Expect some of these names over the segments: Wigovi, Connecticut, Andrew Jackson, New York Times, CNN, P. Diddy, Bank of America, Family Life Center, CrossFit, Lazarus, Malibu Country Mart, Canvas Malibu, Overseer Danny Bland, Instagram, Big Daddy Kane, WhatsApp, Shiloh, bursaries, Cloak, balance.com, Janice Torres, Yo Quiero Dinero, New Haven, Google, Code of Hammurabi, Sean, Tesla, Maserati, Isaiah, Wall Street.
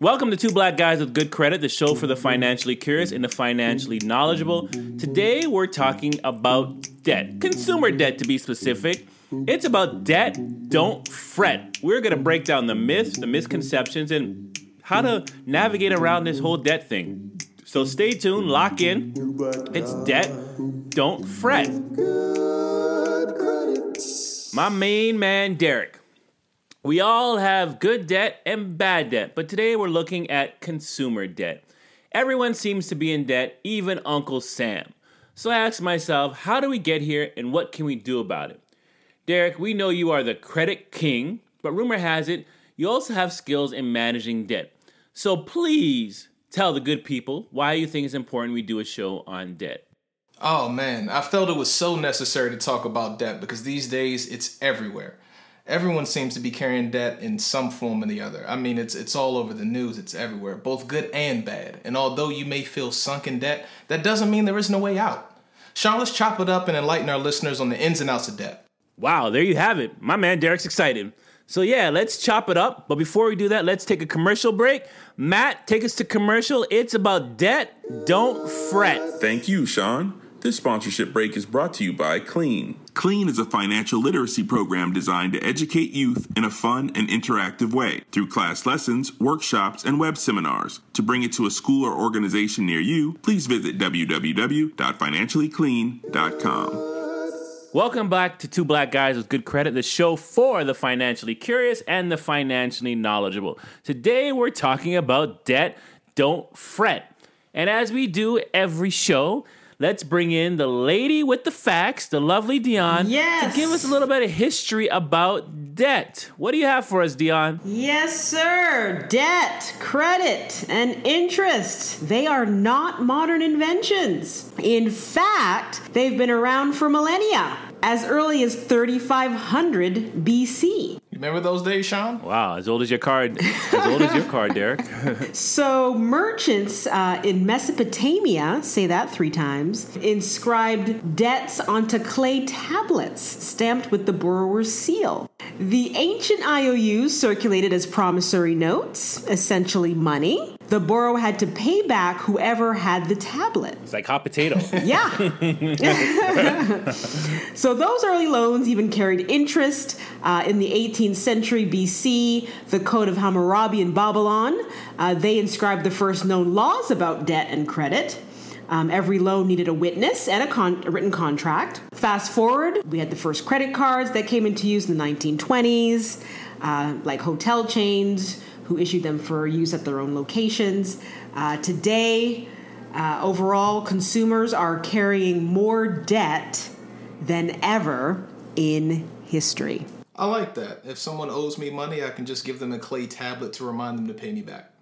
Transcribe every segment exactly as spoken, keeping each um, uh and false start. Welcome to Two Black Guys with Good Credit, the show for the financially curious and the financially knowledgeable. Today we're talking about debt, consumer debt to be specific. It's about debt, don't fret. We're going to break down the myths, the misconceptions, and how to navigate around this whole debt thing. So stay tuned, lock in. It's debt, don't fret. My main man, Derek. We all have good debt and bad debt, but today we're looking at consumer debt. Everyone seems to be in debt, even Uncle Sam. So I asked myself, how do we get here and what can we do about it? Derek, we know you are the credit king, but rumor has it, you also have skills in managing debt. So please tell the good people why you think it's important we do a show on debt. Oh man, I felt it was so necessary to talk about debt because these days it's everywhere. Everyone seems to be carrying debt in some form or the other. I mean, it's it's all over the news. It's everywhere, both good and bad. And although you may feel sunk in debt, that doesn't mean there isn't a way out. Sean, let's chop it up and enlighten our listeners on the ins and outs of debt. Wow, there you have it. My man Derek's excited. So yeah, let's chop it up. But before we do that, let's take a commercial break. Matt, take us to commercial. It's about debt. Don't fret. Thank you, Sean. This sponsorship break is brought to you by Clean. Clean is a financial literacy program designed to educate youth in a fun and interactive way through class lessons, workshops, and web seminars. To bring it to a school or organization near you, please visit w w w dot financially clean dot com. Welcome back to Two Black Guys with Good Credit, the show for the financially curious and the financially knowledgeable. Today we're talking about debt, don't fret. And as we do every show, let's bring in the lady with the facts, the lovely Dion, yes, to give us a little bit of history about debt. What do you have for us, Dion? Yes, sir. Debt, credit, and interest, they are not modern inventions. In fact, they've been around for millennia, as early as thirty-five hundred B C. Remember those days, Sean? Wow, as old as your car, as old as your car, Derek. So merchants uh, in Mesopotamia, say that three times, inscribed debts onto clay tablets stamped with the borrower's seal. The ancient I O Us circulated as promissory notes, essentially money. The borrower had to pay back whoever had the tablet. It's like hot potato. Yeah. So those early loans even carried interest. Uh, in the eighteenth century B C, the Code of Hammurabi in Babylon, uh, they inscribed the first known laws about debt and credit. Um, every loan needed a witness and a, con- a written contract. Fast forward, we had the first credit cards that came into use in the nineteen twenties, uh, like hotel chains who issued them for use at their own locations. Uh, today, uh, overall, consumers are carrying more debt than ever in history. I like that. If someone owes me money, I can just give them a clay tablet to remind them to pay me back.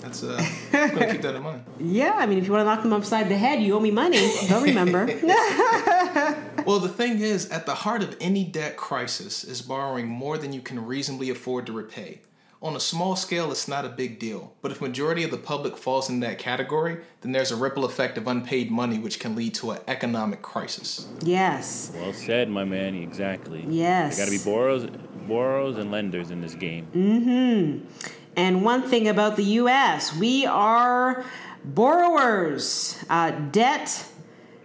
That's uh, I'm gonna keep that in mind. Yeah, I mean, if you want to knock them upside the head, you owe me money. Don't remember. Well, the thing is, at the heart of any debt crisis is borrowing more than you can reasonably afford to repay. On a small scale, it's not a big deal, but if majority of the public falls in that category, then there's a ripple effect of unpaid money, which can lead to an economic crisis. Yes. Well said, my man. Exactly. Yes. There got to be borrowers, borrowers and lenders in this game. Mm-hmm. And one thing about the U S, we are borrowers. Uh, debt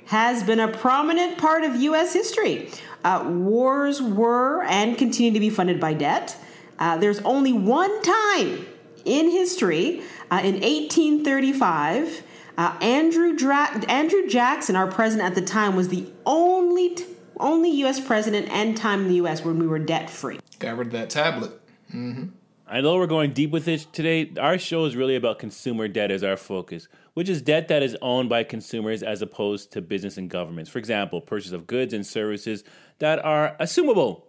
has been a prominent part of U S history. Uh, wars were and continue to be funded by debt. Uh, there's only one time in history, uh, in eighteen thirty-five, uh, Andrew Dra- Andrew Jackson, our president at the time, was the only t- only U S president and time in the U S when we were debt-free. Got rid of that tablet. Mm-hmm. I know we're going deep with it today. Our show is really about consumer debt as our focus, which is debt that is owned by consumers as opposed to business and governments. For example, purchase of goods and services that are assumable.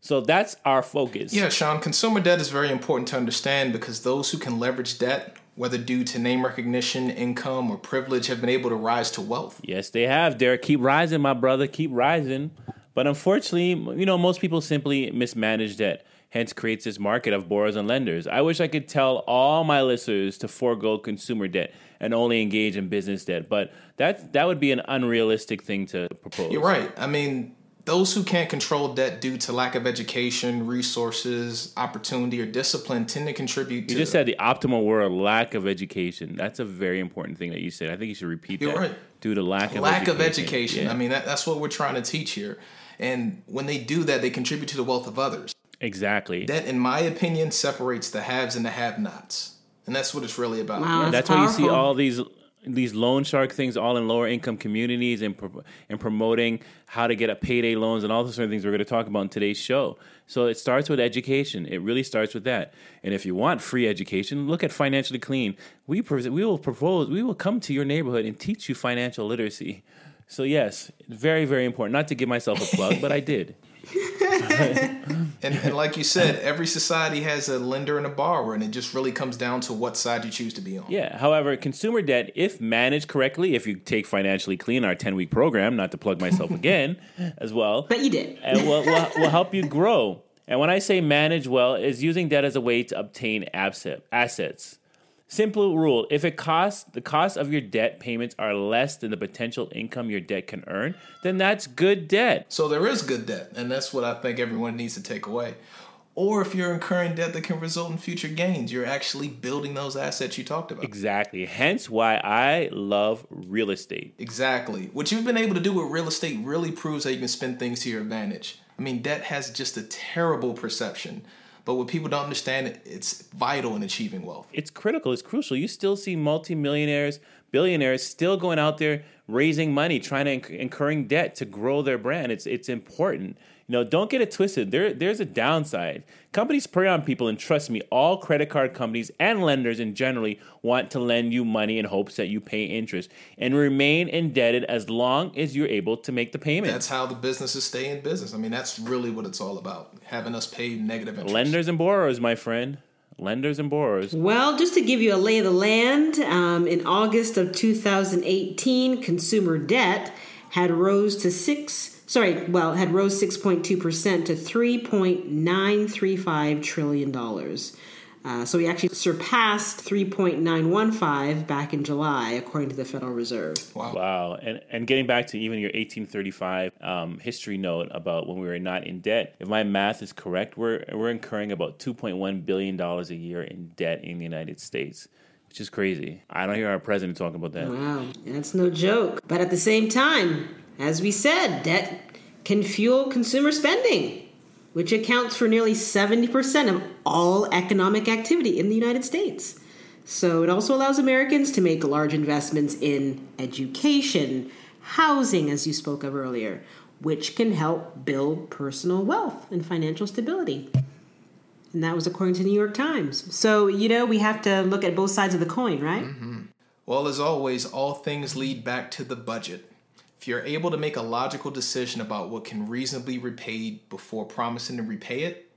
So that's our focus. Yeah, Sean, consumer debt is very important to understand because those who can leverage debt, whether due to name recognition, income, or privilege, have been able to rise to wealth. Yes, they have, Derek. Keep rising, my brother. Keep rising. But unfortunately, you know, most people simply mismanage debt. Hence creates this market of borrowers and lenders. I wish I could tell all my listeners to forego consumer debt and only engage in business debt, but that that would be an unrealistic thing to propose. You're right. I mean, those who can't control debt due to lack of education, resources, opportunity, or discipline tend to contribute to... You just said the optimal word, lack of education. That's a very important thing that you said. I think you should repeat You're that. You're right. Due to lack of lack education. Lack of education. Yeah. I mean, that, that's what we're trying to teach here. And when they do that, they contribute to the wealth of others. Exactly. That, in my opinion, separates the haves and the have-nots. And that's what it's really about. Wow, yeah, that's why you see all these these loan shark things all in lower-income communities and pro- and promoting how to get a payday loans and all those sort of things we're going to talk about in today's show. So it starts with education. It really starts with that. And if you want free education, look at Financially Clean. We pres- we will propose, we will come to your neighborhood and teach you financial literacy. So yes, very, very important. Not to give myself a plug, but I did. and, and like you said, every society has a lender and a borrower, and it just really comes down to what side you choose to be on. Yeah. However, consumer debt, if managed correctly, if you take Financially Clean, our ten-week program, not to plug myself again as well. But you did. And will, will, will help you grow. And when I say manage well, is using debt as a way to obtain asset, assets. Simple rule, if it costs, the cost of your debt payments are less than the potential income your debt can earn, then that's good debt. So there is good debt, and that's what I think everyone needs to take away. Or if you're incurring debt that can result in future gains, you're actually building those assets you talked about. Exactly. Hence why I love real estate. Exactly. What you've been able to do with real estate really proves that you can spin things to your advantage. I mean, debt has just a terrible perception. But what people don't understand, it's vital in achieving wealth. It's critical. It's crucial. You still see multimillionaires, billionaires still going out there raising money, trying to inc- incurring debt to grow their brand. It's it's important. You know, don't get it twisted. There There's a downside. Companies prey on people, and trust me, all credit card companies and lenders in generally want to lend you money in hopes that you pay interest and remain indebted as long as you're able to make the payment. That's how the businesses stay in business. I mean, that's really what it's all about, having us pay negative interest. Lenders and borrowers, my friend. Lenders and borrowers. Well, just to give you a lay of the land, um, in August of two thousand eighteen, consumer debt had rose to six. Sorry, well, had rose six point two percent to three point nine three five trillion dollars. Uh, so we actually surpassed three point nine one five back in July, according to the Federal Reserve. Wow. Wow. And and getting back to even your eighteen thirty-five um, history note about when we were not in debt, if my math is correct, we're we're incurring about two point one billion dollars a year in debt in the United States, which is crazy. I don't hear our president talking about that. Wow. That's no joke. But at the same time, as we said, debt can fuel consumer spending, which accounts for nearly seventy percent of all economic activity in the United States. So it also allows Americans to make large investments in education, housing, as you spoke of earlier, which can help build personal wealth and financial stability. And that was according to the New York Times. So, you know, we have to look at both sides of the coin, right? Mm-hmm. Well, as always, all things lead back to the budget. If you're able to make a logical decision about what can reasonably be repaid before promising to repay it,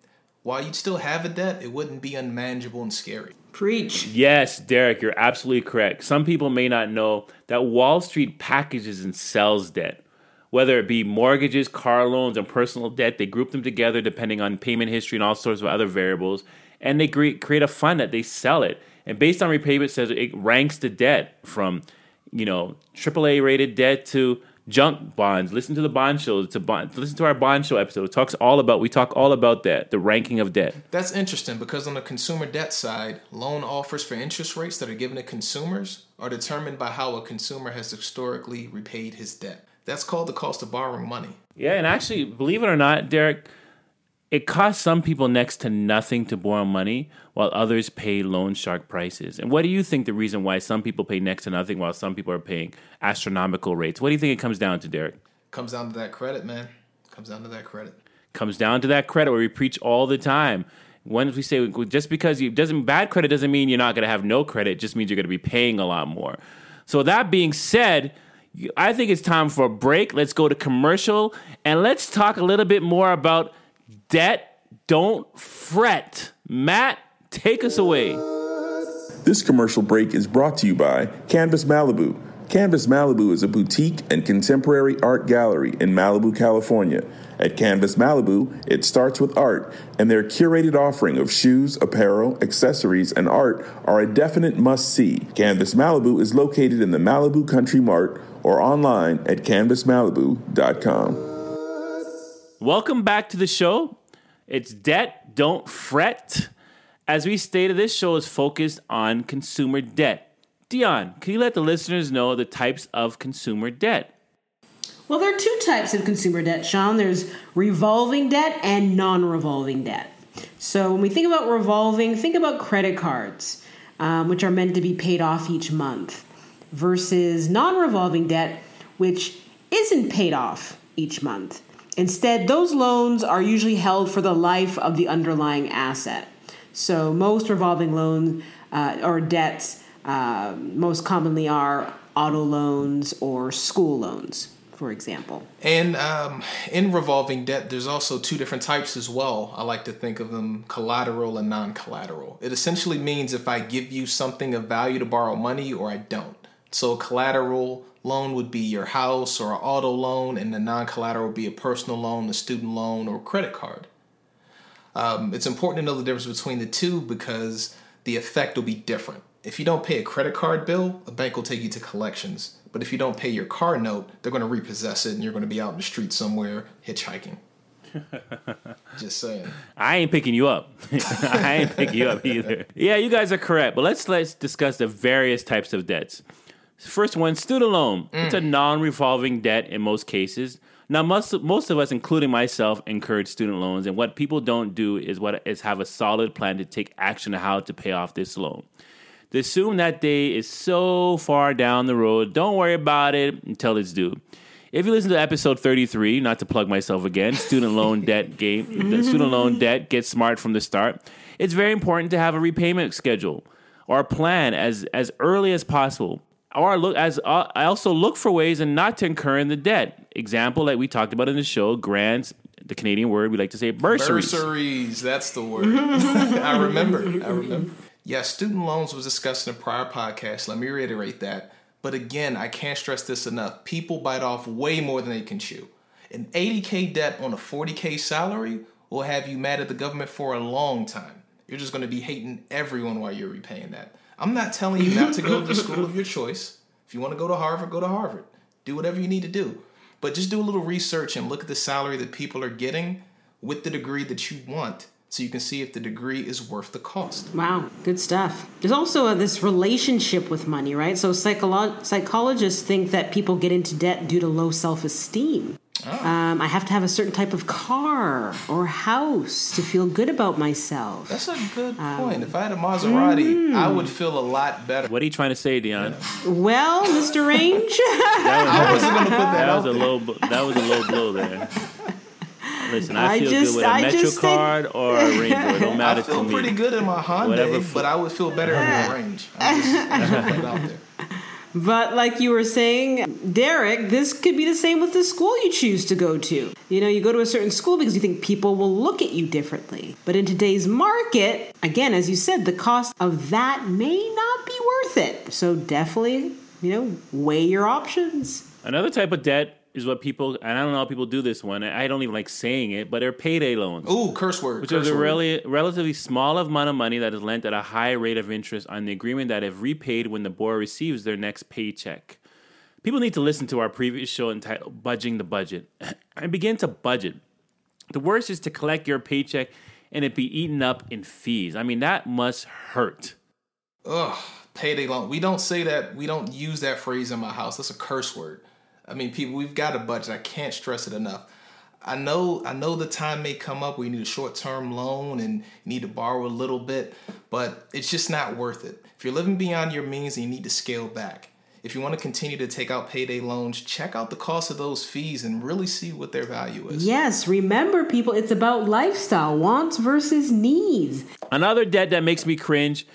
while you'd still have a debt, it wouldn't be unmanageable and scary. Preach. Yes, Derek, you're absolutely correct. Some people may not know that Wall Street packages and sells debt. Whether it be mortgages, car loans, and personal debt, they group them together depending on payment history and all sorts of other variables. And they create a fund that they sell it. And based on repayment, it says it ranks the debt from, you know, triple A rated debt to junk bonds. Listen to the bond show. It's a bond. Listen to our bond show episode. It talks all about, we talk all about that, the ranking of debt. That's interesting because on the consumer debt side, loan offers for interest rates that are given to consumers are determined by how a consumer has historically repaid his debt. That's called the cost of borrowing money. Yeah, and actually, believe it or not, Derek, it costs some people next to nothing to borrow money while others pay loan shark prices. And what do you think the reason why some people pay next to nothing while some people are paying astronomical rates? What do you think it comes down to, Derek? Comes down to that credit, man. Comes down to that credit. Comes down to that credit where we preach all the time. Once we say just because you doesn't bad credit doesn't mean you're not going to have no credit. It just means you're going to be paying a lot more. So that being said, I think it's time for a break. Let's go to commercial, and let's talk a little bit more about debt. Don't fret. Matt, take us away. This commercial break is brought to you by Canvas Malibu. Canvas Malibu is a boutique and contemporary art gallery in Malibu, California. At Canvas Malibu, it starts with art, and their curated offering of shoes, apparel, accessories, and art are a definite must-see. Canvas Malibu is located in the Malibu Country Mart or online at canvas malibu dot com. Welcome back to the show. It's Debt, Don't Fret. As we stated, this show is focused on consumer debt. Dion, can you let the listeners know the types of consumer debt? Well, there are two types of consumer debt, Sean. There's revolving debt and non-revolving debt. So when we think about revolving, think about credit cards, um, which are meant to be paid off each month, versus non-revolving debt, which isn't paid off each month. Instead, those loans are usually held for the life of the underlying asset. So most revolving loans uh, or debts Uh, most commonly are auto loans or school loans, for example. And um, in revolving debt, there's also two different types as well. I like to think of them collateral and non-collateral. It essentially means if I give you something of value to borrow money or I don't. So collateral loan would be your house or an auto loan, and the non-collateral would be a personal loan, a student loan, or credit card. Um, it's important to know the difference between the two because the effect will be different. If you don't pay a credit card bill, a bank will take you to collections. But if you don't pay your car note, they're going to repossess it and you're going to be out in the street somewhere hitchhiking. Just saying. I ain't picking you up. I ain't picking you up either. Yeah, you guys are correct. But let's let's discuss the various types of debts. First one, student loan. Mm. It's a non-revolving debt in most cases. Now, most, most of us, including myself, encourage student loans. And what people don't do is what is have a solid plan to take action on how to pay off this loan. They assume that day is so far down the road, don't worry about it until it's due. If you listen to episode thirty-three, not to plug myself again, student loan debt game, the student loan debt, get smart from the start. It's very important to have a repayment schedule or a plan as, as early as possible. Or look as uh, I also look for ways and not to incur in the debt. Example like we talked about in the show, grants. The Canadian word we like to say, bursaries. Bursaries, that's the word. I remember. I remember. Yeah, student loans was discussed in a prior podcast. Let me reiterate that. But again, I can't stress this enough. People bite off way more than they can chew. An eighty K debt on a forty K salary will have you mad at the government for a long time. You're just going to be hating everyone while you're repaying that. I'm not telling you not to go to the school of your choice. If you want to go to Harvard, go to Harvard. Do whatever you need to do. But just do a little research and look at the salary that people are getting with the degree that you want, so you can see if the degree is worth the cost. Wow, good stuff. There's also a, this relationship with money, right? So psycholo- psychologists think that people get into debt due to low self-esteem. Oh. Um, I have to have a certain type of car or house to feel good about myself. That's a good um, point. If I had a Maserati, mm-hmm. I would feel a lot better. What are you trying to say, Dion? Yeah. Well, Mister Range. I wasn't going to put that, that out was there. A low, that was a low blow there. Listen, I, I feel just, good with a I Metro card or a Ranger. It don't matter to me. I feel pretty good in my Honda, but I would feel better in my Range. I just, I just put it out there. But like you were saying, Derek, this could be the same with the school you choose to go to. You know, you go to a certain school because you think people will look at you differently. But in today's market, again, as you said, the cost of that may not be worth it. So definitely, you know, weigh your options. Another type of debt is what people, and I don't know how people do this one, I don't even like saying it, but they're payday loans. Ooh, curse word. Which curse is a really, relatively small amount of money that is lent at a high rate of interest on the agreement that if repaid when the borrower receives their next paycheck. People need to listen to our previous show entitled Budging the Budget. And begin to budget. The worst is to collect your paycheck and it be eaten up in fees. I mean, that must hurt. Ugh, payday loan. We don't say that, we don't use that phrase in my house. That's a curse word. I mean, people, we've got a budget. I can't stress it enough. I know I know the time may come up where you need a short-term loan and you need to borrow a little bit, but it's just not worth it. If you're living beyond your means, you need to scale back. If you want to continue to take out payday loans, check out the cost of those fees and really see what their value is. Yes, remember, people, it's about lifestyle, wants versus needs. Another debt that makes me cringe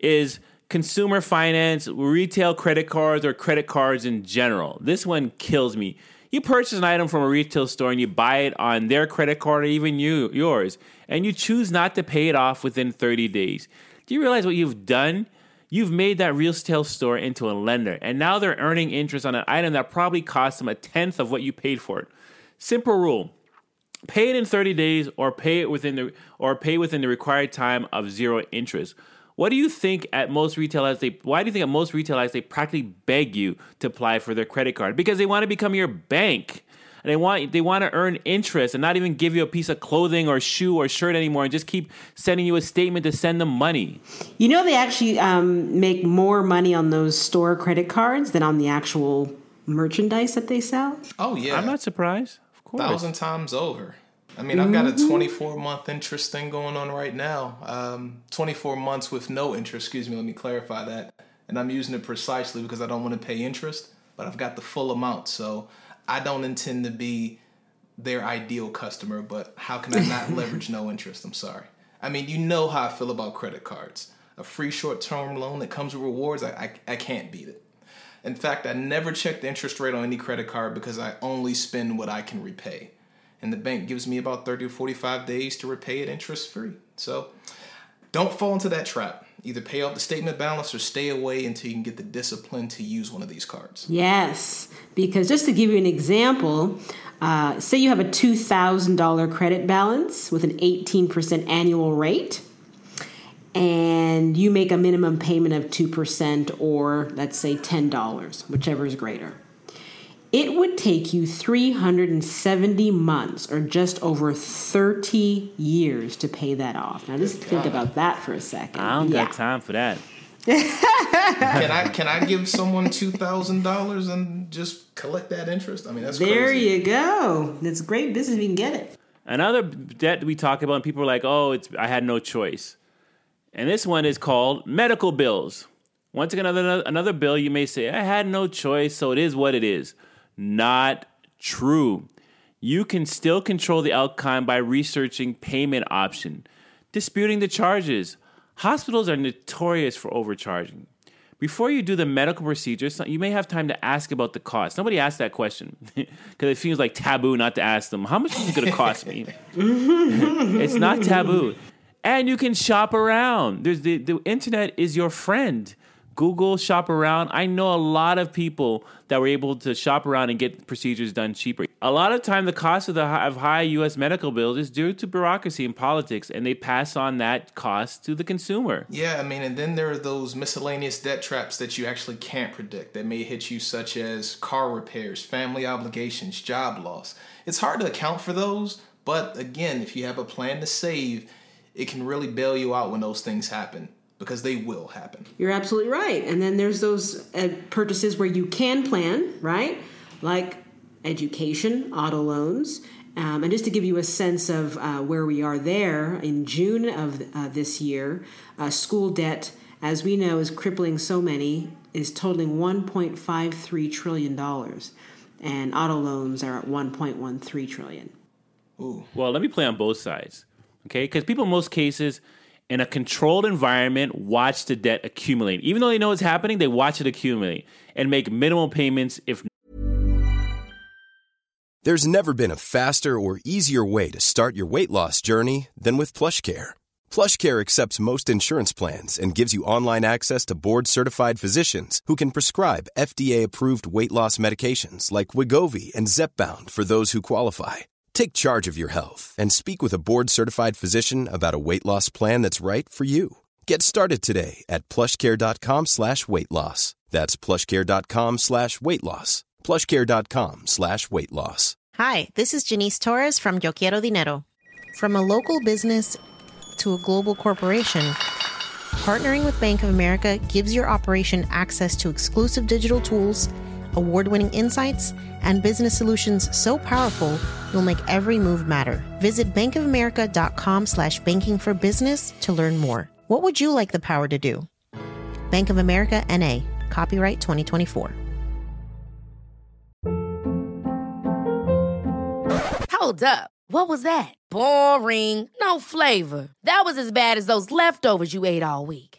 is consumer finance, retail credit cards, or credit cards in general. This one kills me. You purchase an item from a retail store and you buy it on their credit card or even you, yours, and you choose not to pay it off within thirty days. Do you realize what you've done? You've made that retail store into a lender, and now they're earning interest on an item that probably cost them a tenth of what you paid for it. Simple rule. Pay it in thirty days or pay it within the or pay within the required time of zero interest. What do you think at most retailers, they, why do you think at most retailers, they practically beg you to apply for their credit card? Because they want to become your bank. And they want they want to earn interest and not even give you a piece of clothing or shoe or shirt anymore and just keep sending you a statement to send them money. You know, they actually um, make more money on those store credit cards than on the actual merchandise that they sell. Oh, yeah. I'm not surprised. Of course. A thousand times over. I mean, I've got a twenty-four month interest thing going on right now. Um, twenty-four months with no interest. Excuse me. Let me clarify that. And I'm using it precisely because I don't want to pay interest, but I've got the full amount. So I don't intend to be their ideal customer, but how can I not leverage no interest? I'm sorry. I mean, you know how I feel about credit cards. A free short-term loan that comes with rewards, I, I, I can't beat it. In fact, I never check the interest rate on any credit card because I only spend what I can repay. And the bank gives me about thirty or forty-five days to repay it interest-free. So don't fall into that trap. Either pay off the statement balance or stay away until you can get the discipline to use one of these cards. Yes, because just to give you an example, uh, say you have a two thousand dollars credit balance with an eighteen percent annual rate, and you make a minimum payment of two percent or, let's say, ten dollars, whichever is greater. It would take you three hundred seventy months or just over thirty years to pay that off. Now, just think about that for a second. I don't yeah. got time for that. can I can I give someone two thousand dollars and just collect that interest? I mean, that's there crazy. There you go. It's great business if you can get it. Another debt we talk about, and people are like, oh, it's I had no choice. And this one is called medical bills. Once again, another, another bill, you may say, I had no choice, so it is what it is. Not true. You can still control the outcome by researching payment option, disputing the charges. Hospitals are notorious for overcharging. Before you do the medical procedure, you may have time to ask about the cost. Somebody asked that question because it seems like taboo not to ask them, how much is it going to cost me? It's not taboo. And you can shop around. There's the, the internet is your friend. Google, shop around. I know a lot of people that were able to shop around and get procedures done cheaper. A lot of time, the cost of the of high U S medical bills is due to bureaucracy and politics, and they pass on that cost to the consumer. Yeah, I mean, and then there are those miscellaneous debt traps that you actually can't predict that may hit you, such as car repairs, family obligations, job loss. It's hard to account for those, but again, if you have a plan to save, it can really bail you out when those things happen. Because they will happen. You're absolutely right. And then there's those uh, purchases where you can plan, right? Like education, auto loans. Um, and just to give you a sense of uh, where we are there, in June of uh, this year, uh, school debt, as we know, is crippling so many, is totaling one point five three trillion dollars. And auto loans are at one point one three trillion dollars. Ooh. Well, let me play on both sides, okay? Because people in most cases... In a controlled environment, watch the debt accumulate. Even though they know it's happening, they watch it accumulate and make minimal payments if. There's never been a faster or easier way to start your weight loss journey than with PlushCare. PlushCare accepts most insurance plans and gives you online access to board-certified physicians who can prescribe F D A-approved weight loss medications like Wigovi and ZepBound for those who qualify. Take charge of your health and speak with a board-certified physician about a weight loss plan that's right for you. Get started today at PlushCare.com slash weight loss. That's PlushCare.com slash weight loss. PlushCare.com slash weight loss. Hi, this is Janice Torres from Yo Quiero Dinero. From a local business to a global corporation, partnering with Bank of America gives your operation access to exclusive digital tools, award-winning insights, and business solutions so powerful you'll make every move matter. Visit bankofamerica.com slash banking for business to learn more. What would you like the power to do? Bank of America N A Copyright twenty twenty-four. Hold up. What was that? Boring. No flavor. That was as bad as those leftovers you ate all week.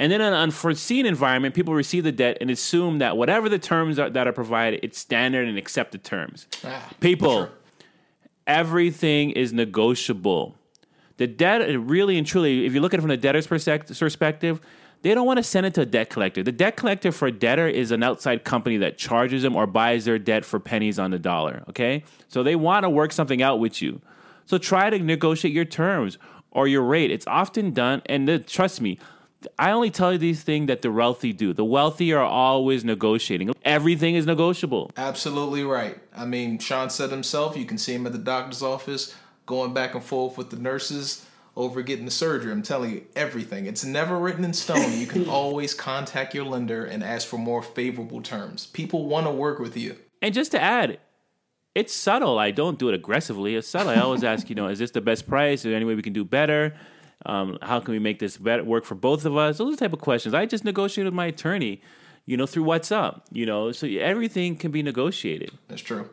And then in an unforeseen environment, people receive the debt and assume that whatever the terms are, that are provided, it's standard and accepted terms. Ah, people, sure. Everything is negotiable. The debt, really and truly, if you look at it from the debtor's perspective, they don't want to send it to a debt collector. The debt collector for a debtor is an outside company that charges them or buys their debt for pennies on the dollar, okay? So they want to work something out with you. So try to negotiate your terms or your rate. It's often done, and the, trust me, I only tell you these things that the wealthy do. The wealthy are always negotiating. Everything is negotiable. Absolutely right. I mean, Sean said himself, you can see him at the doctor's office, going back and forth with the nurses over getting the surgery. I'm telling you, everything. It's never written in stone. You can always contact your lender and ask for more favorable terms. People want to work with you. And just to add, it's subtle. I don't do it aggressively. It's subtle. I always ask, you know, is this the best price? Is there any way we can do better? Um, how can we make this better, work for both of us? Those are the type of questions. I just negotiated with my attorney, you know, through WhatsApp, you know, so everything can be negotiated. That's true.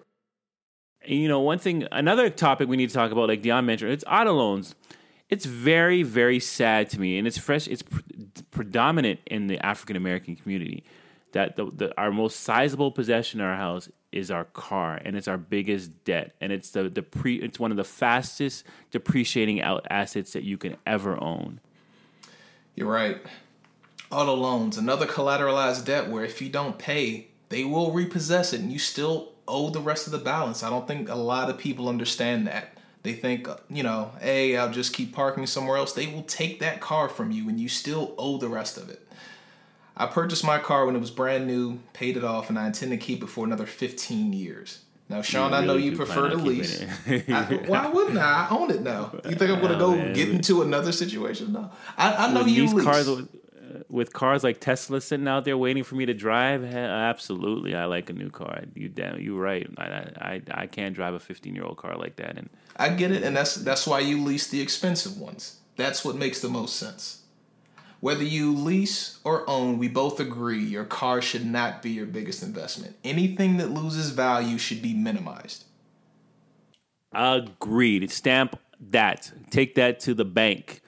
And, you know, one thing, another topic we need to talk about, like Dion mentioned, it's auto loans. It's very, very sad to me. And it's fresh. It's pre- predominant in the African-American community that the, the, our most sizable possession in our house is our car, and it's our biggest debt, and it's the, the pre, it's one of the fastest depreciating out assets that you can ever own. You're right. Auto loans, another collateralized debt where if you don't pay, they will repossess it, and you still owe the rest of the balance. I don't think a lot of people understand that. They think, you know, hey, I'll just keep parking somewhere else. They will take that car from you, and you still owe the rest of it. I purchased my car when it was brand new, paid it off, and I intend to keep it for another fifteen years. Now, Sean, you really I know you prefer to lease. I, why wouldn't I? I own it now. You think I'm going to go man. get into another situation? No. I, I know you lease. Cars, with, uh, with cars like Tesla sitting out there waiting for me to drive, heh, absolutely, I like a new car. You damn, you're right. I, I, I can't drive a fifteen-year-old car like that. And I get it, and that's that's why you lease the expensive ones. That's what makes the most sense. Whether you lease or own, we both agree your car should not be your biggest investment. Anything that loses value should be minimized. Agreed. Stamp that. Take that to the bank.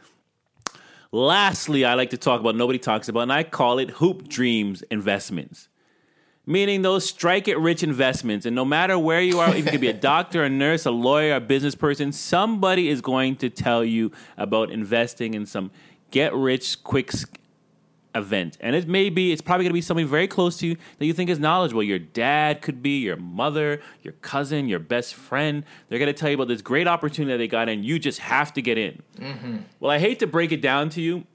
Lastly, I like to talk about, nobody talks about, and I call it hoop dreams investments. Meaning those strike-it-rich investments. And no matter where you are, if you could be a doctor, a nurse, a lawyer, a business person, somebody is going to tell you about investing in some get rich quick event. And it may be, it's probably going to be somebody very close to you that you think is knowledgeable. Your dad could be, your mother, your cousin, your best friend. They're going to tell you about this great opportunity that they got in. You just have to get in. Mm-hmm. Well, I hate to break it down to you.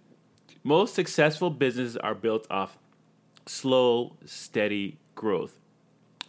Most successful businesses are built off slow, steady growth.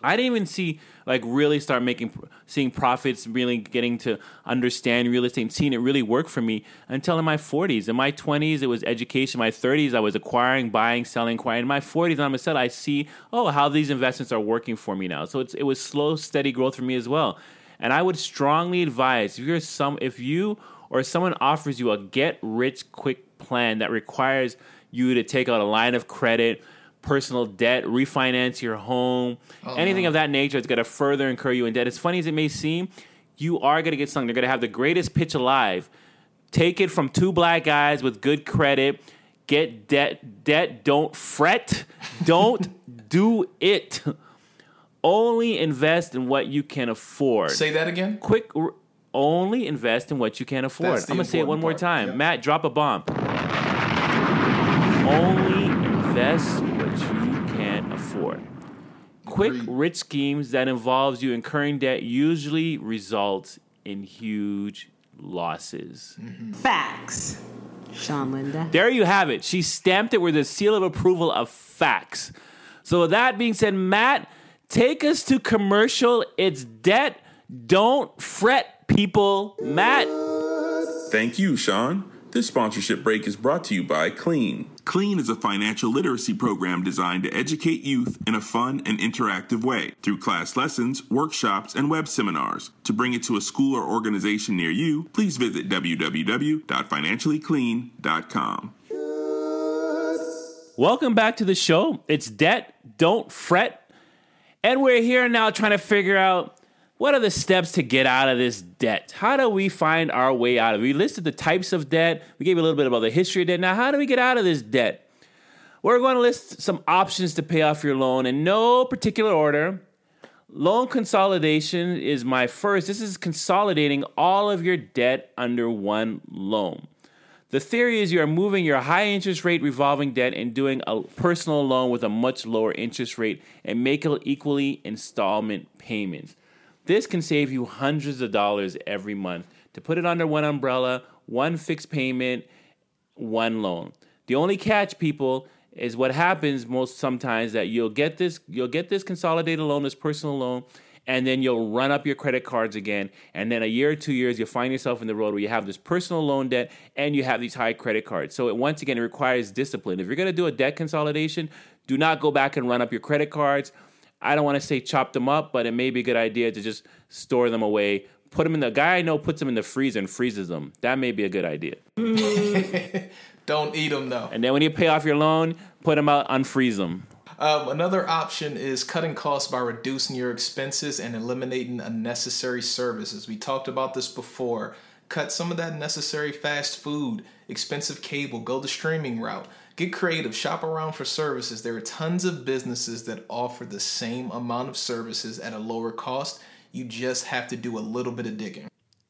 I didn't even see, like, really start making, seeing profits, really getting to understand real estate and seeing it really work for me until in my forties. In my twenties, it was education. In my thirties, I was acquiring, buying, selling, acquiring. In my forties, I'm a seller, I see, oh, how these investments are working for me now. So it's, it was slow, steady growth for me as well. And I would strongly advise, if you're some, if you or someone offers you a get-rich-quick plan that requires you to take out a line of credit, personal debt, refinance your home, oh, anything no. of that nature is going to further incur you in debt. As funny as it may seem, you are going to get stung. They're going to have the greatest pitch alive. Take it from two black guys with good credit. Get debt. Debt. Don't fret. Don't do it. Only invest in what you can afford. Say that again. Quick. Only invest in what you can afford. I'm going to say it one more part. time. Yep. Matt, drop a bomb. Only invest Quick, rich schemes that involves you incurring debt usually results in huge losses. Mm-hmm. Facts. Sean Linda. There you have it. She stamped it with a seal of approval of facts. So with that being said, Matt, take us to commercial. It's debt. Don't fret, people. Matt. Thank you, Sean. This sponsorship break is brought to you by Clean. Clean is a financial literacy program designed to educate youth in a fun and interactive way through class lessons, workshops, and web seminars. To bring it to a school or organization near you, please visit w w w dot financially clean dot com. Welcome back to the show. It's Debt, Don't Fret. And we're here now trying to figure out, what are the steps to get out of this debt? How do we find our way out of it? We listed the types of debt. We gave a little bit about the history of debt. Now, how do we get out of this debt? We're going to list some options to pay off your loan in no particular order. Loan consolidation is my first. This is consolidating all of your debt under one loan. The theory is you are moving your high interest rate revolving debt and doing a personal loan with a much lower interest rate and make it equally installment payments. This can save you hundreds of dollars every month to put it under one umbrella, one fixed payment, one loan. The only catch, people, is what happens most sometimes that you'll get this, you'll get this consolidated loan, this personal loan, and then you'll run up your credit cards again. And then a year or two years, you'll find yourself in the road where you have this personal loan debt and you have these high credit cards. So it, once again, it requires discipline. If you're going to do a debt consolidation, do not go back and run up your credit cards. I don't want to say chop them up, but it may be a good idea to just store them away. Put them in the guy I know puts them in the freezer and freezes them. That may be a good idea. Don't eat them though. And then when you pay off your loan, put them out, unfreeze them. Um, another option is cutting costs by reducing your expenses and eliminating unnecessary services. We talked about this before. Cut some of that necessary fast food, expensive cable, go the streaming route. Get creative, shop around for services. There are tons of businesses that offer the same amount of services at a lower cost. You just have to do a little bit of digging.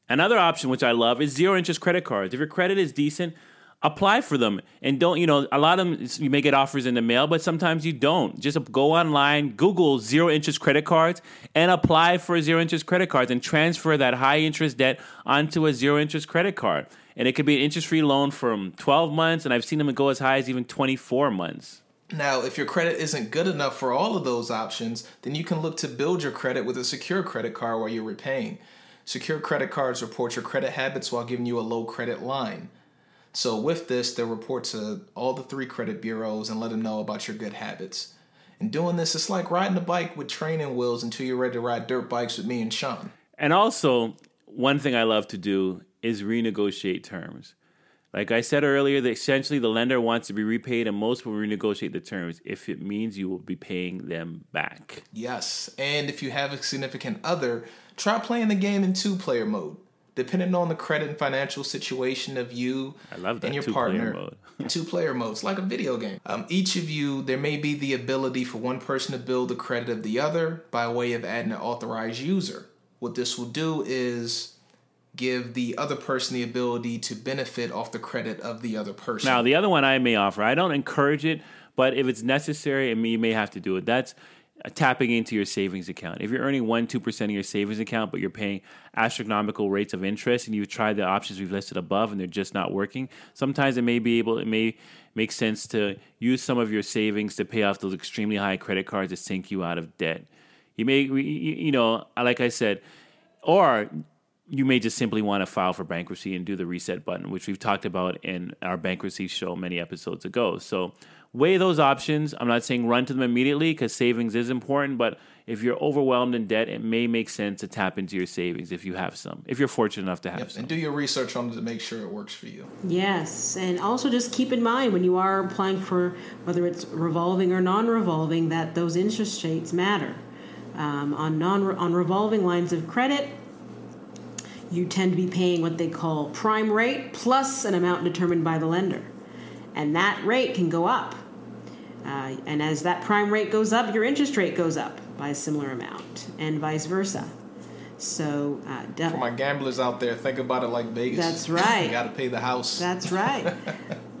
Another option, which I love, is zero interest credit cards. If your credit is decent, apply for them. And don't, you know, a lot of them, you may get offers in the mail, but sometimes you don't. Just go online, Google zero interest credit cards, and apply for zero interest credit cards and transfer that high interest debt onto a zero interest credit card. And it could be an interest-free loan from twelve months, and I've seen them go as high as even twenty-four months. Now, if your credit isn't good enough for all of those options, then you can look to build your credit with a secure credit card while you're repaying. Secure credit cards report your credit habits while giving you a low credit line. So with this, they'll report to all the three credit bureaus and let them know about your good habits. And doing this, it's like riding a bike with training wheels until you're ready to ride dirt bikes with me and Sean. And also, one thing I love to do is renegotiate terms. Like I said earlier, that essentially the lender wants to be repaid and most will renegotiate the terms if it means you will be paying them back. Yes, and if you have a significant other, try playing the game in two-player mode. Depending on the credit and financial situation of you I love that, and your partner. Mode. Two-player mode. It's like a video game. Um, each of you, there may be the ability for one person to build the credit of the other by way of adding an authorized user. What this will do is give the other person the ability to benefit off the credit of the other person. Now, the other one I may offer, I don't encourage it, but if it's necessary, I mean, you may have to do it. That's tapping into your savings account. If you're earning one percent, two percent of your savings account, but you're paying astronomical rates of interest and you've tried the options we've listed above and they're just not working, sometimes it may be able, it may make sense to use some of your savings to pay off those extremely high credit cards that sink you out of debt. You may, you know, like I said, or you may just simply want to file for bankruptcy and do the reset button, which we've talked about in our bankruptcy show many episodes ago. So weigh those options. I'm not saying run to them immediately because savings is important, but if you're overwhelmed in debt, it may make sense to tap into your savings if you have some, if you're fortunate enough to have yep, some. And do your research on it to make sure it works for you. Yes. And also just keep in mind when you are applying for, whether it's revolving or non-revolving, that those interest rates matter. Um, on non on revolving lines of credit, you tend to be paying what they call prime rate plus an amount determined by the lender. And that rate can go up. Uh, and as that prime rate goes up, your interest rate goes up by a similar amount, and vice versa. So, uh, def- for my gamblers out there, think about it like Vegas. That's right. You got to pay the house. That's right.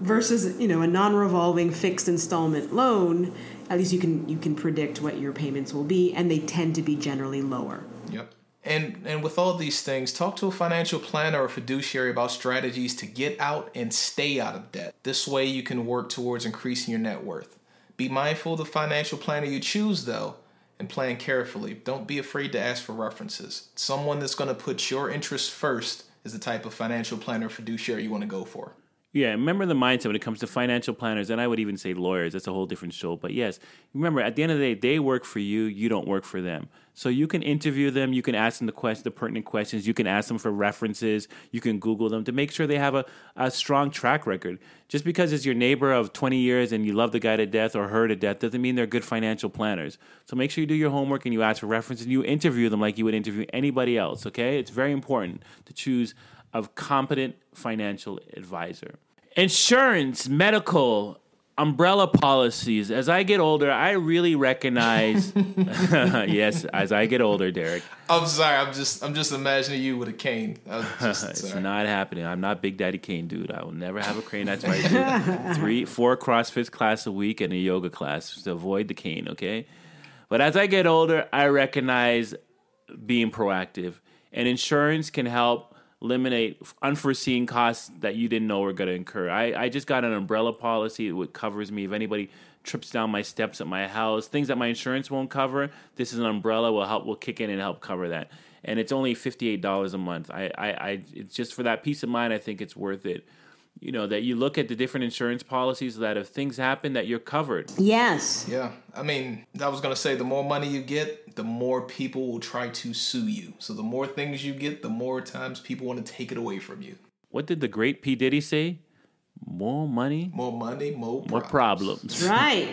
Versus, you know, a non-revolving fixed installment loan. At least you can you can predict what your payments will be, and they tend to be generally lower. Yep. And and with all these things, talk to a financial planner or fiduciary about strategies to get out and stay out of debt. This way, you can work towards increasing your net worth. Be mindful of the financial planner you choose, though, and plan carefully. Don't be afraid to ask for references. Someone that's going to put your interests first is the type of financial planner or fiduciary you want to go for. Yeah, remember the mindset when it comes to financial planners, and I would even say lawyers. That's a whole different show. But yes, remember, at the end of the day, they work for you. You don't work for them. So you can interview them. You can ask them the, quest, the pertinent questions. You can ask them for references. You can Google them to make sure they have a, a strong track record. Just because it's your neighbor of twenty years and you love the guy to death or her to death doesn't mean they're good financial planners. So make sure you do your homework and you ask for references and you interview them like you would interview anybody else, okay? It's very important to choose a competent financial advisor. Insurance, medical, umbrella policies. As I get older, I really recognize. Yes, as I get older, Derek. I'm sorry. I'm just. I'm just imagining you with a cane. Just, it's not happening. I'm not Big Daddy Kane, dude. I will never have a cane. That's why I do three, four CrossFit class a week and a yoga class to avoid the cane. Okay, but as I get older, I recognize being proactive, and insurance can help eliminate unforeseen costs that you didn't know were going to incur. I, I just got an umbrella policy that covers me if anybody trips down my steps at my house, things that my insurance won't cover. This is an umbrella will help will kick in and help cover that. And it's only fifty-eight dollars a month. I, I, I it's just for that peace of mind. I think it's worth it. You know, that you look at the different insurance policies that if things happen that you're covered. Yes. Yeah. I mean, I was going to say the more money you get, the more people will try to sue you. So the more things you get, the more times people want to take it away from you. What did the great P. Diddy say? More money. More money, more problems. More problems. Right.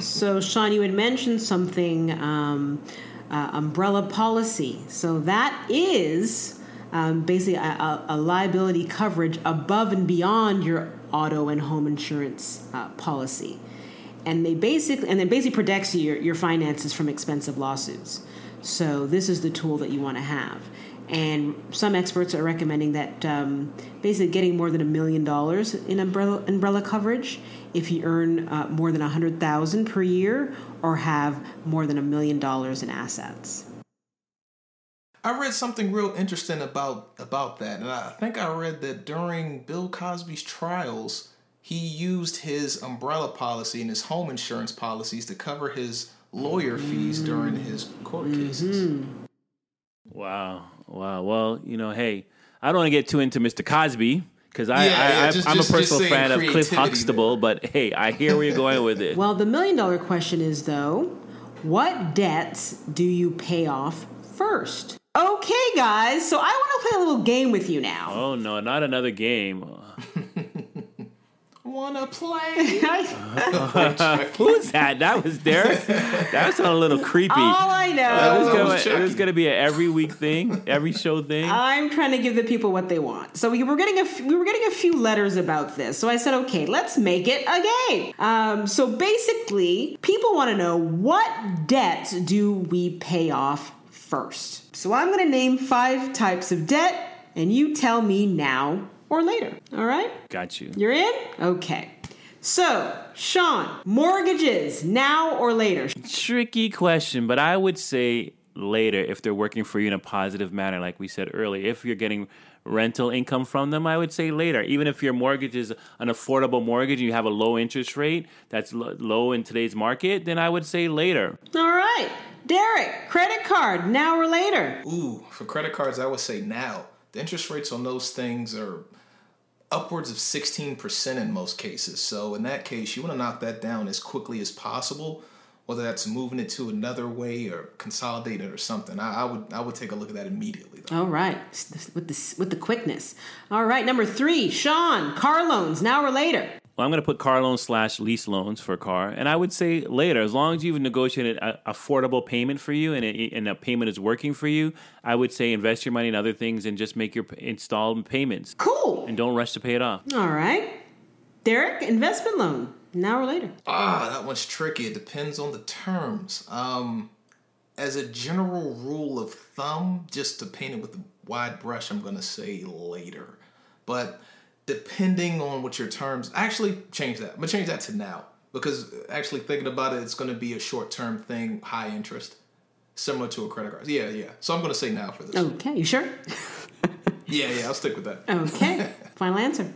So, Sean, you had mentioned something, um, uh, umbrella policy. So that is... Um, basically a, a, a liability coverage above and beyond your auto and home insurance uh, policy, and they basically and then basically protects your your finances from expensive lawsuits. So this is the tool that you want to have, and some experts are recommending that um, basically getting more than a million dollars in umbrella umbrella coverage if you earn uh, more than a hundred thousand per year or have more than a million dollars in assets. I read something real interesting about about that, and I think I read that during Bill Cosby's trials, he used his umbrella policy and his home insurance policies to cover his lawyer fees during his court mm-hmm. cases. Wow. Wow. Well, you know, hey, I don't want to get too into Mister Cosby, because I, yeah, I, yeah, I, just, I'm just, a personal fan of Cliff Huxtable, there. But hey, I hear where you're going with it. Well, the million-dollar question is, though, what debts do you pay off first? Okay, guys, so I want to play a little game with you now. Oh, no, not another game. Wanna play? Who's that? That was Derek? That sounded a little creepy. All I know is it's going to be an every week thing, every show thing. I'm trying to give the people what they want. So we were getting a f- we were getting a few letters about this. So I said, okay, let's make it a game. Um, so basically, people want to know what debts do we pay off first. So I'm going to name five types of debt, and you tell me now or later. All right? Got you. You're in? Okay. So, Sean, mortgages, now or later? Tricky question, but I would say later if they're working for you in a positive manner, like we said earlier. If you're getting rental income from them, I would say later. Even if your mortgage is an affordable mortgage and you have a low interest rate that's lo- low in today's market, then I would say later. All right. Derek, credit card, now or later? Ooh, for credit cards, I would say now. The interest rates on those things are upwards of sixteen percent in most cases. So in that case, you want to knock that down as quickly as possible, whether that's moving it to another way or consolidate it or something. I, I would I would take a look at that immediately, though. All right, with the, with the quickness. All right, number three, Sean, car loans, now or later? Well, I'm going to put car loans slash lease loans for car, and I would say later. As long as you've negotiated an affordable payment for you and it, and that payment is working for you, I would say invest your money in other things and just make your installment payments. Cool. And don't rush to pay it off. All right. Derek, investment loan, now or later? Ah, that one's tricky. It depends on the terms. Um, as a general rule of thumb, just to paint it with a wide brush, I'm going to say later. But depending on what your terms, actually change that. I'm going to change that to now, because actually thinking about it, it's going to be a short-term thing, high interest, similar to a credit card. Yeah, yeah. So I'm going to say now for this. Okay, you sure? yeah, yeah, I'll stick with that. Okay, final answer.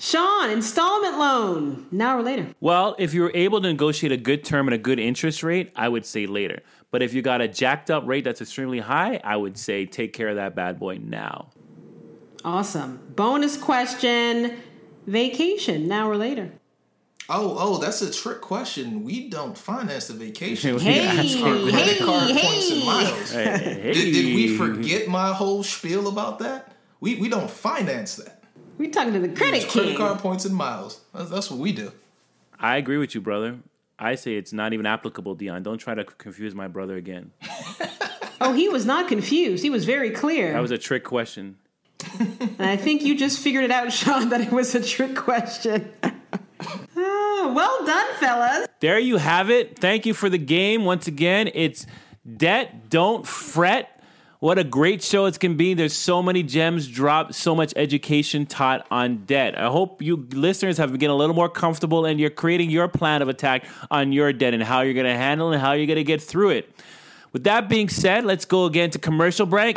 Sean, installment loan, now or later? Well, if you were able to negotiate a good term and a good interest rate, I would say later. But if you got a jacked up rate that's extremely high, I would say take care of that bad boy now. Awesome. Bonus question, vacation, now or later? Oh, oh, that's a trick question. We don't finance the vacation. Hey, hey, our credit card hey. points and miles. Hey, hey. Did, did we forget my whole spiel about that? We we don't finance that. We're talking to the credit king. Credit card points and miles. That's, that's what we do. I agree with you, brother. I say it's not even applicable, Dion. Don't try to confuse my brother again. Oh, he was not confused. He was very clear. That was a trick question. And I think you just figured it out, Sean, that it was a trick question. Oh, well done, fellas. There you have it. Thank you for the game. Once again, it's Debt, Don't Fret. What a great show it can be. There's so many gems dropped, so much education taught on debt. I hope you listeners have been getting a little more comfortable and you're creating your plan of attack on your debt and how you're going to handle it and how you're going to get through it. With that being said, let's go again to commercial break.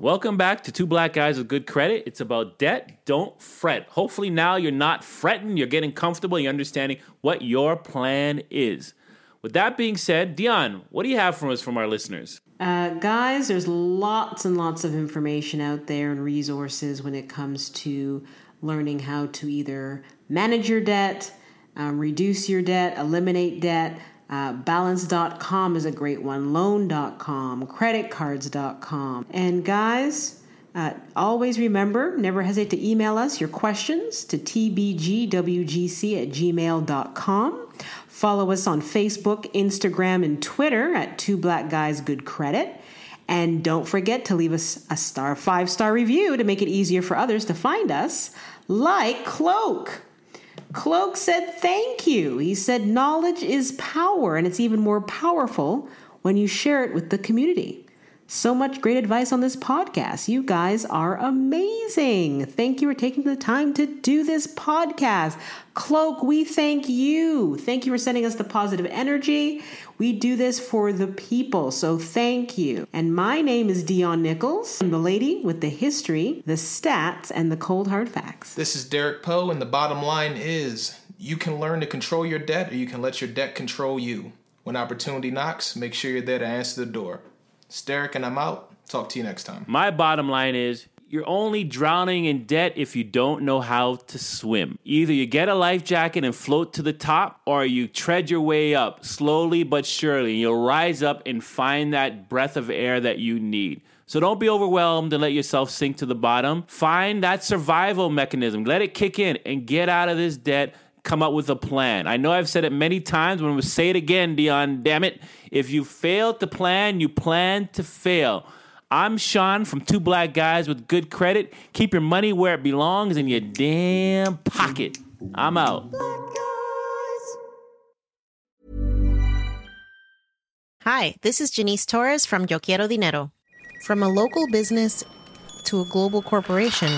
Welcome back to Two Black Guys with Good Credit. It's about debt. Don't fret. Hopefully now you're not fretting. You're getting comfortable. You're understanding what your plan is. With that being said, Dion, what do you have for us from our listeners? Uh, guys, there's lots and lots of information out there and resources when it comes to learning how to either manage your debt, um, reduce your debt, eliminate debt. Uh, balance dot com is a great one, loan dot com, credit cards dot com. And guys, uh, always remember, never hesitate to email us your questions to t b g w g c at gmail dot com. Follow us on Facebook, Instagram, and Twitter at Two Black Guys Good Credit. And don't forget to leave us a star five-star review to make it easier for others to find us, like Cloak. Cloak said thank you. He said knowledge is power, and it's even more powerful when you share it with the community. So much great advice on this podcast. You guys are amazing. Thank you for taking the time to do this podcast. Cloak, we thank you. Thank you for sending us the positive energy. We do this for the people, so thank you. And my name is Dion Nichols. I'm the lady with the history, the stats, and the cold hard facts. This is Derek Poe, and the bottom line is you can learn to control your debt or you can let your debt control you. When opportunity knocks, make sure you're there to answer the door. It's Derek, and I'm out. Talk to you next time. My bottom line is you're only drowning in debt if you don't know how to swim. Either you get a life jacket and float to the top, or you tread your way up slowly but surely, and you'll rise up and find that breath of air that you need. So don't be overwhelmed and let yourself sink to the bottom. Find that survival mechanism. Let it kick in and get out of this debt. come up with a plan. I know I've said it many times, but I'm going to say it again, Dion, damn it. If you fail to plan, you plan to fail. I'm Sean from Two Black Guys with Good Credit. Keep your money where it belongs, in your damn pocket. I'm out. Black guys. Hi, this is Janice Torres from Yo Quiero Dinero. From a local business to a global corporation,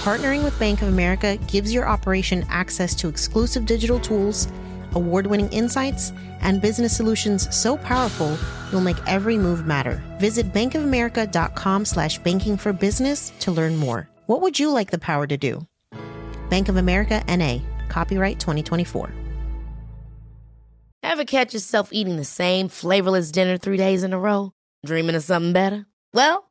partnering with Bank of America gives your operation access to exclusive digital tools, award-winning insights, and business solutions so powerful, you'll make every move matter. Visit bankofamerica.com slash banking for business to learn more. What would you like the power to do? Bank of America, N A, copyright twenty twenty-four. Ever catch yourself eating the same flavorless dinner three days in a row? Dreaming of something better? Well,